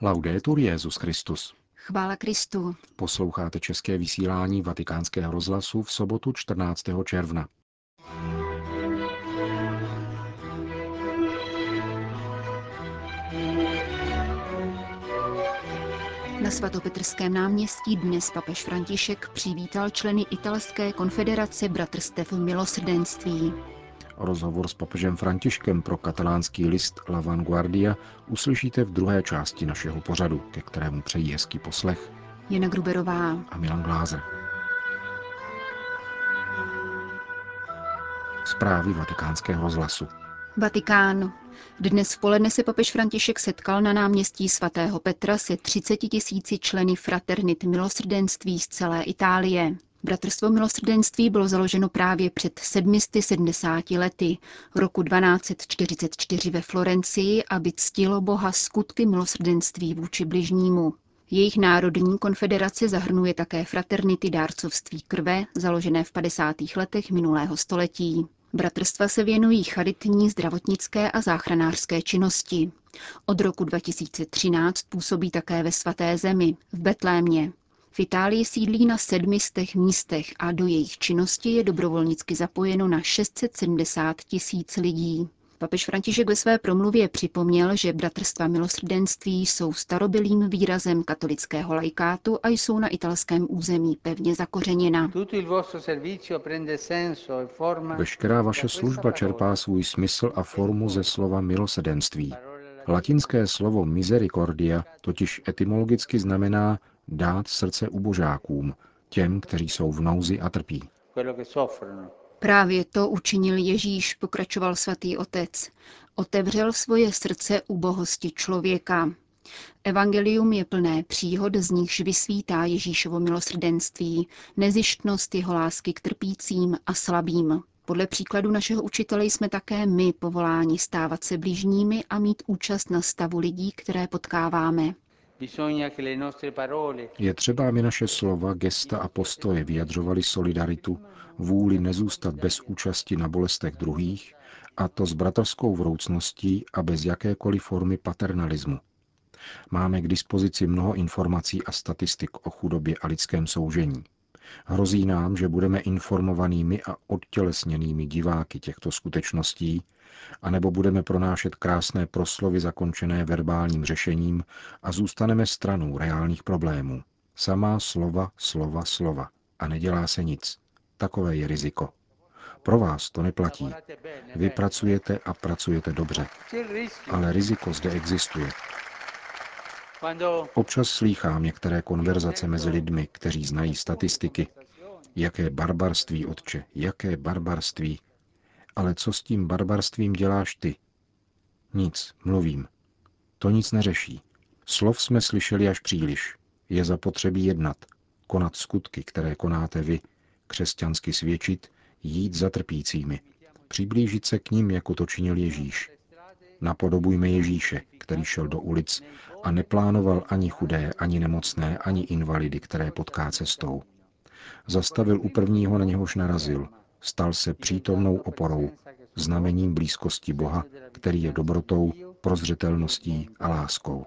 Laudetur Jesus Christus. Chvála Kristu. Posloucháte české vysílání Vatikánského rozhlasu v sobotu 14. června. Na svatopetrském náměstí dnes papež František přivítal členy Italské konfederace bratrstev milosrdenství. Rozhovor s papežem Františkem pro katalánský list La Vanguardia uslyšíte v druhé části našeho pořadu, ke kterému přejí hezký poslech Jana Gruberová a Milan Glázer. Zprávy Vatikánského rozhlasu. Vatikán. Dnes v poledne se papež František setkal na náměstí svatého Petra se 30 000 členy fraternit milosrdenství z celé Itálie. Bratrstvo milosrdenství bylo založeno právě před 770 lety, roku 1244 ve Florencii, aby ctilo Boha skutky milosrdenství vůči bližnímu. Jejich národní konfederace zahrnuje také fraternity dárcovství krve, založené v 50. letech minulého století. Bratrstva se věnují charitní, zdravotnické a záchranářské činnosti. Od roku 2013 působí také ve Svaté zemi, v Betlémě. V Itálii sídlí na 700 místech a do jejich činnosti je dobrovolnicky zapojeno na 670 000 lidí. Papež František ve své promluvě připomněl, že bratrstva milosrdenství jsou starobylým výrazem katolického laikátu a jsou na italském území pevně zakořeněna. Veškerá vaše služba čerpá svůj smysl a formu ze slova milosrdenství. Latinské slovo misericordia totiž etymologicky znamená dát srdce ubožákům, těm, kteří jsou v nouzi a trpí. Právě to učinil Ježíš, pokračoval svatý otec. Otevřel svoje srdce ubohosti člověka. Evangelium je plné příhod, z nichž vysvítá Ježíšovo milosrdenství, nezištnost jeho lásky k trpícím a slabým. Podle příkladu našeho učitele jsme také my povoláni stávat se bližními a mít účast na stavu lidí, které potkáváme. Je třeba, aby naše slova, gesta a postoje vyjadřovaly solidaritu, vůli nezůstat bez účasti na bolestech druhých, a to s bratrskou vroucností a bez jakékoliv formy paternalismu. Máme k dispozici mnoho informací a statistik o chudobě a lidském soužení. Hrozí nám, že budeme informovanými a odtělesněnými diváky těchto skutečností, anebo budeme pronášet krásné proslovy zakončené verbálním řešením a zůstaneme stranou reálných problémů. Samá slova, slova, slova. A nedělá se nic. Takové je riziko. Pro vás to neplatí. Vy pracujete a pracujete dobře. Ale riziko zde existuje. Občas slýchám některé konverzace mezi lidmi, kteří znají statistiky. Jaké barbarství, otče, jaké barbarství. Ale co s tím barbarstvím děláš ty? Nic, mluvím. To nic neřeší. Slov jsme slyšeli až příliš. Je zapotřebí jednat, konat skutky, které konáte vy, křesťansky svědčit, jít za trpícími, přiblížit se k nim, jako to činil Ježíš. Napodobujme Ježíše, který šel do ulic a neplánoval ani chudé, ani nemocné, ani invalidy, které potká cestou. Zastavil u prvního, na něhož narazil, stal se přítomnou oporou, znamením blízkosti Boha, který je dobrotou, prozřetelností a láskou.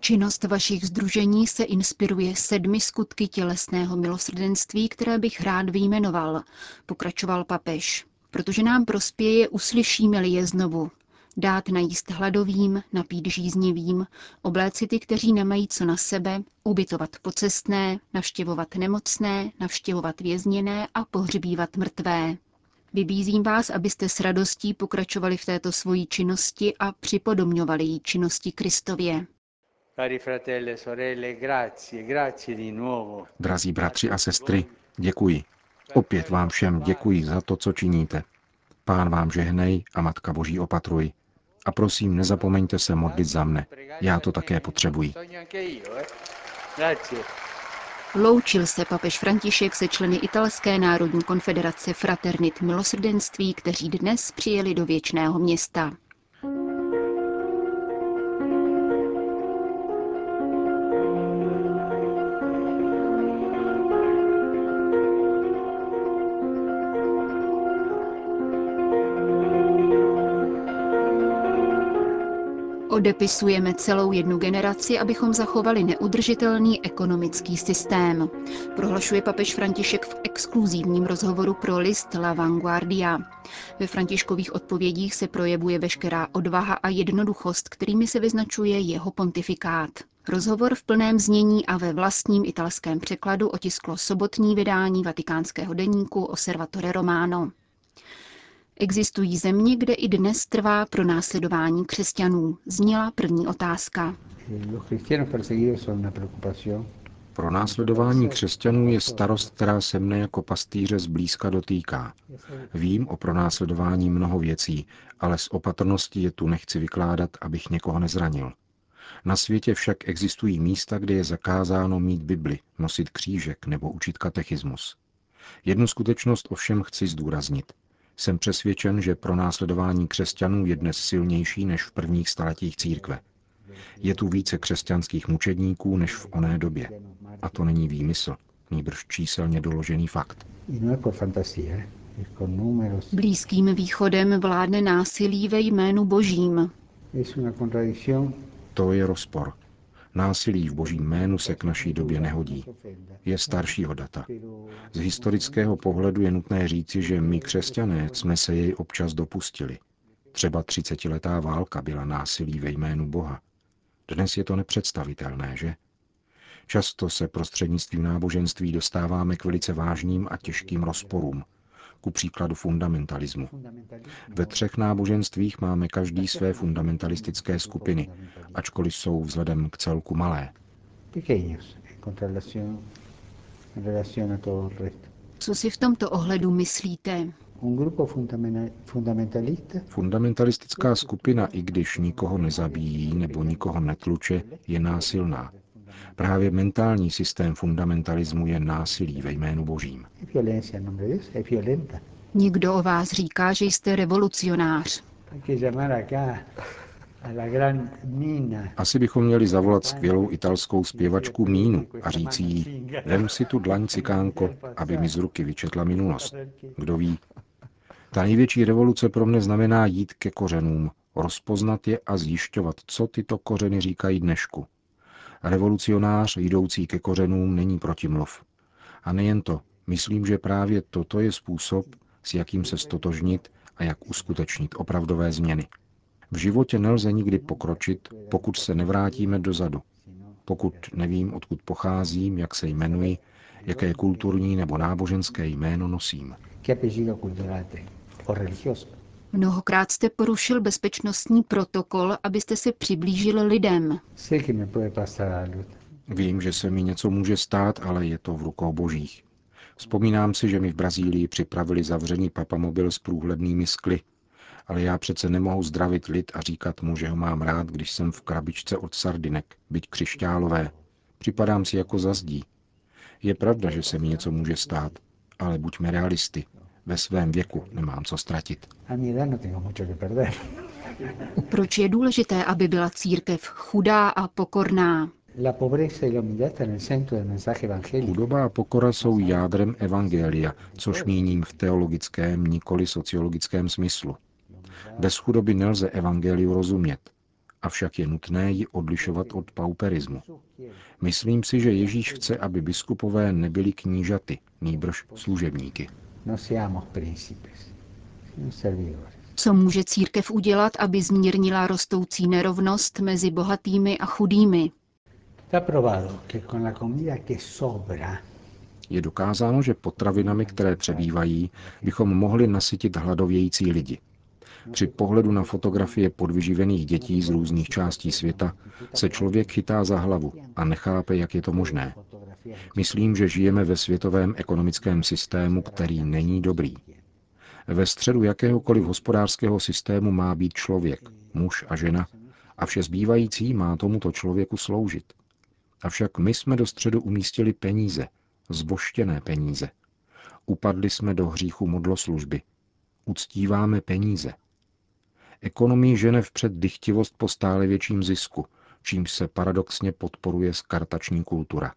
Činnost vašich sdružení se inspiruje 7 skutky tělesného milosrdenství, které bych rád vyjmenoval, pokračoval papež. Protože nám prospěje, uslyšíme-li je znovu. Dát najíst hladovým, napít žíznivým, obléci ty, kteří nemají co na sebe, ubytovat pocestné, navštěvovat nemocné, navštěvovat vězněné a pohřbívat mrtvé. Vybízím vás, abyste s radostí pokračovali v této svojí činnosti a připodobňovali ji činnosti Kristově. Drazí bratři a sestry, děkuji. Opět vám všem děkuji za to, co činíte. Pán vám žehnej a Matka Boží opatruj. A prosím, nezapomeňte se modlit za mne. Já to také potřebuji. Loučil se papež František se členy Italské národní konfederace fraternit milosrdenství, kteří dnes přijeli do Věčného Města. Odepisujeme celou jednu generaci, abychom zachovali neudržitelný ekonomický systém, prohlašuje papež František v exkluzivním rozhovoru pro list La Vanguardia. Ve Františkových odpovědích se projevuje veškerá odvaha a jednoduchost, kterými se vyznačuje jeho pontifikát. Rozhovor v plném znění a ve vlastním italském překladu otisklo sobotní vydání vatikánského deníku Osservatore Romano. Existují země, kde i dnes trvá pronásledování křesťanů, zněla první otázka. Pronásledování křesťanů je starost, která se mne jako pastýře zblízka dotýká. Vím o pronásledování mnoho věcí, ale s opatrností je tu nechci vykládat, abych někoho nezranil. Na světě však existují místa, kde je zakázáno mít Bibli, nosit křížek nebo učit katechismus. Jednu skutečnost ovšem chci zdůraznit. Jsem přesvědčen, že pronásledování křesťanů je dnes silnější než v prvních staletích církve. Je tu více křesťanských mučedníků než v oné době. A to není výmysl, nýbrž číselně doložený fakt. Blízkým východem vládne násilí ve jménu Božím. To je rozpor. Násilí v božím jménu se k naší době nehodí. Je staršího data. Z historického pohledu je nutné říci, že my, křesťané, jsme se jej občas dopustili. Třeba 30letá válka byla násilí ve jménu Boha. Dnes je to nepředstavitelné, že? Často se prostřednictvím náboženství dostáváme k velice vážným a těžkým rozporům. Ku příkladu fundamentalismu. Ve třech náboženstvích máme každý své fundamentalistické skupiny, ačkoliv jsou vzhledem k celku malé. Co si v tomto ohledu myslíte? Fundamentalistická skupina, i když nikoho nezabíjí nebo nikoho netluče, je násilná. Právě mentální systém fundamentalismu je násilí ve jménu Božím. Nikdo o vás říká, že jste revolucionář. Asi bychom měli zavolat skvělou italskou zpěvačku Mínu a říci jí: vem si tu dlaň, cikánko, aby mi z ruky vyčetla minulost. Kdo ví? Ta největší revoluce pro mne znamená jít ke kořenům, rozpoznat je a zjišťovat, co tyto kořeny říkají dnešku. Revolucionář jdoucí ke kořenům není protimluv. A nejen to, myslím, že právě toto je způsob, s jakým se stotožnit a jak uskutečnit opravdové změny. V životě nelze nikdy pokročit, pokud se nevrátíme dozadu. Pokud nevím, odkud pocházím, jak se jmenuji, jaké kulturní nebo náboženské jméno nosím. Mnohokrát jste porušil bezpečnostní protokol, abyste se přiblížil lidem. Vím, že se mi něco může stát, ale je to v rukou božích. Vzpomínám si, že mi v Brazílii připravili zavřený papamobil s průhlednými skly, ale já přece nemohu zdravit lid a říkat mu, že ho mám rád, když jsem v krabičce od sardinek, byť křišťálové. Připadám si jako za zdí. Je pravda, že se mi něco může stát, ale buďme realisty. Ve svém věku nemám co ztratit. Proč je důležité, aby byla církev chudá a pokorná? Chudoba a pokora jsou jádrem evangelia, což míním v teologickém, nikoli sociologickém smyslu. Bez chudoby nelze evangeliu rozumět, avšak je nutné ji odlišovat od pauperismu. Myslím si, že Ježíš chce, aby biskupové nebyli knížaty, nýbrž služebníky. Co může církev udělat, aby zmírnila rostoucí nerovnost mezi bohatými a chudými? Je dokázáno, že potravinami, které přebývají, bychom mohli nasytit hladovějící lidi. Při pohledu na fotografie podvyživených dětí z různých částí světa se člověk chytá za hlavu a nechápe, jak je to možné. Myslím, že žijeme ve světovém ekonomickém systému, který není dobrý. Ve středu jakéhokoliv hospodářského systému má být člověk, muž a žena, a vše zbývající má tomuto člověku sloužit. Avšak my jsme do středu umístili peníze, zboštěné peníze. Upadli jsme do hříchu modloslužby. Uctíváme peníze. Ekonomii žene vpřed dychtivost po stále větším zisku, čím se paradoxně podporuje skartační kultura.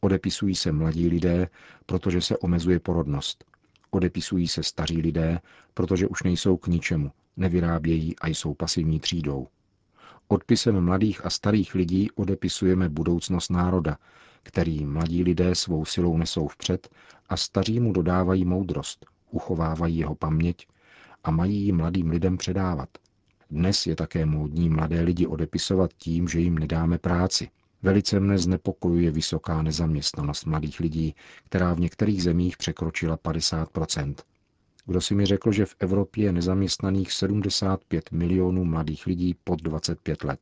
Odepisují se mladí lidé, protože se omezuje porodnost. Odepisují se staří lidé, protože už nejsou k ničemu, nevyrábějí a jsou pasivní třídou. Podpisem mladých a starých lidí odepisujeme budoucnost národa, který mladí lidé svou silou nesou vpřed a staří mu dodávají moudrost, uchovávají jeho paměť a mají ji mladým lidem předávat. Dnes je také módní mladé lidi odepisovat tím, že jim nedáme práci. Velice mne znepokojuje vysoká nezaměstnanost mladých lidí, která v některých zemích překročila 50%. Kdo si mi řekl, že v Evropě je nezaměstnaných 75 milionů mladých lidí pod 25 let?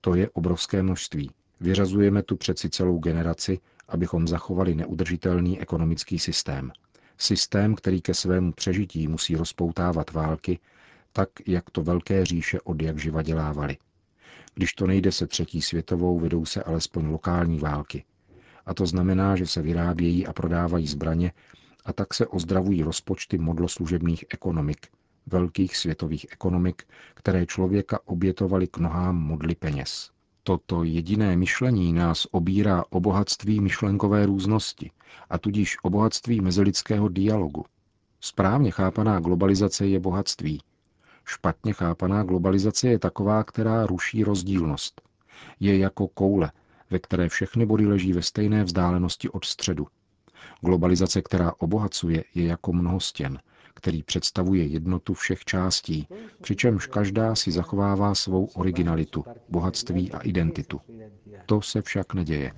To je obrovské množství. Vyřazujeme tu přeci celou generaci, abychom zachovali neudržitelný ekonomický systém. Systém, který ke svému přežití musí rozpoutávat války, tak, jak to velké říše odjakživa dělávaly. Když to nejde se třetí světovou, vedou se alespoň lokální války. A to znamená, že se vyrábějí a prodávají zbraně, a tak se ozdravují rozpočty modloslužebných ekonomik, velkých světových ekonomik, které člověka obětovaly k nohám modly peněz. Toto jediné myšlení nás obírá o bohatství myšlenkové různosti, a tudíž o bohatství mezilidského dialogu. Správně chápaná globalizace je bohatství. Špatně chápaná globalizace je taková, která ruší rozdílnost. Je jako koule, ve které všechny body leží ve stejné vzdálenosti od středu. Globalizace, která obohacuje, je jako mnoho stěn, který představuje jednotu všech částí, přičemž každá si zachovává svou originalitu, bohatství a identitu. To se však neděje.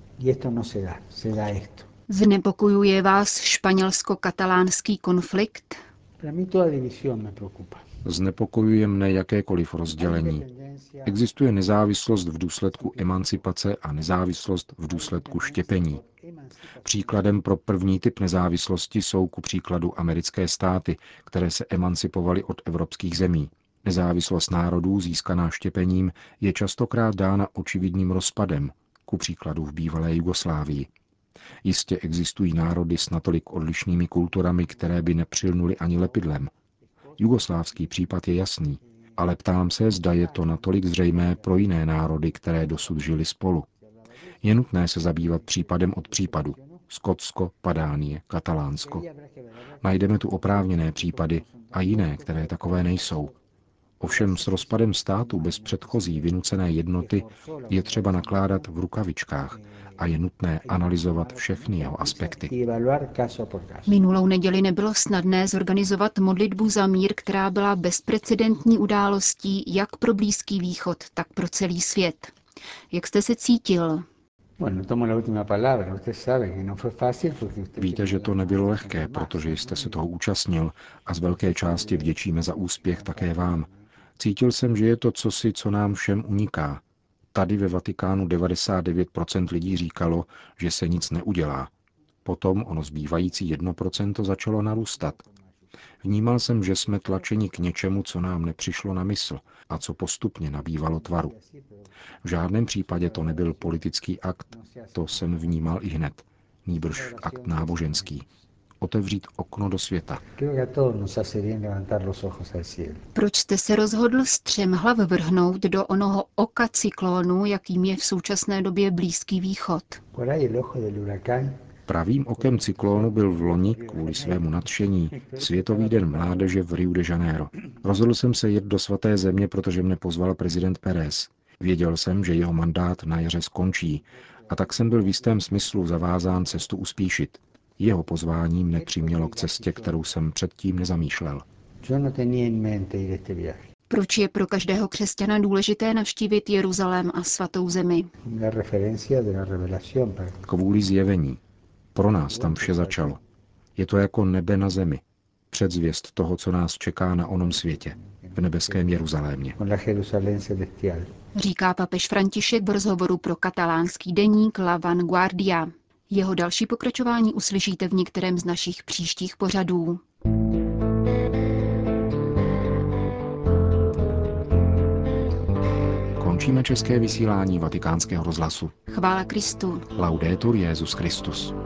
Znepokojuje vás španělsko-katalánský konflikt? Znepokojuje mne jakékoliv rozdělení. Existuje nezávislost v důsledku emancipace a nezávislost v důsledku štěpení. Příkladem pro první typ nezávislosti jsou ku příkladu americké státy, které se emancipovaly od evropských zemí. Nezávislost národů získaná štěpením je častokrát dána očividným rozpadem, ku příkladu v bývalé Jugoslávii. Jistě existují národy s natolik odlišnými kulturami, které by nepřilnuly ani lepidlem. Jugoslávský případ je jasný, ale ptám se, zda je to natolik zřejmé pro jiné národy, které dosud žili spolu. Je nutné se zabývat případem od případu. Skotsko, Padánie, Katalánsko. Najdeme tu oprávněné případy a jiné, které takové nejsou. Ovšem s rozpadem státu bez předchozí vynucené jednoty je třeba nakládat v rukavičkách a je nutné analyzovat všechny jeho aspekty. Minulou neděli nebylo snadné zorganizovat modlitbu za mír, která byla bezprecedentní událostí jak pro Blízký východ, tak pro celý svět. Jak jste se cítil? Víte, že to nebylo lehké, protože jste se toho účastnil a z velké části vděčíme za úspěch také vám. Cítil jsem, že je to cosi, co nám všem uniká. Tady ve Vatikánu 99% lidí říkalo, že se nic neudělá. Potom ono zbývající 1% začalo narůstat. Vnímal jsem, že jsme tlačeni k něčemu, co nám nepřišlo na mysl a co postupně nabývalo tvaru. V žádném případě to nebyl politický akt, to jsem vnímal i hned, nýbrž akt náboženský. Otevřít okno do světa. Proč jste se rozhodl střemhlav vrhnout do onoho oka cyklónu, jakým je v současné době Blízký východ? Pravým okem cyklónu byl vloni kvůli svému nadšení Světový den mládeže v Rio de Janeiro. Rozhodl jsem se jet do svaté země, protože mne pozval prezident Pérez. Věděl jsem, že jeho mandát na jaře skončí, a tak jsem byl v jistém smyslu zavázán cestu uspíšit. Jeho pozvání mne přimělo k cestě, kterou jsem předtím nezamýšlel. Proč je pro každého křesťana důležité navštívit Jeruzalém a svatou zemi? Kvůli zjevení. Pro nás tam vše začalo. Je to jako nebe na zemi. Předzvěst toho, co nás čeká na onom světě, v nebeském Jeruzalémě. Říká papež František v rozhovoru pro katalánský deník La Vanguardia. Jeho další pokračování uslyšíte v některém z našich příštích pořadů. Končíme české vysílání Vatikánského rozhlasu. Chvála Kristu. Laudetur Jesus Christus.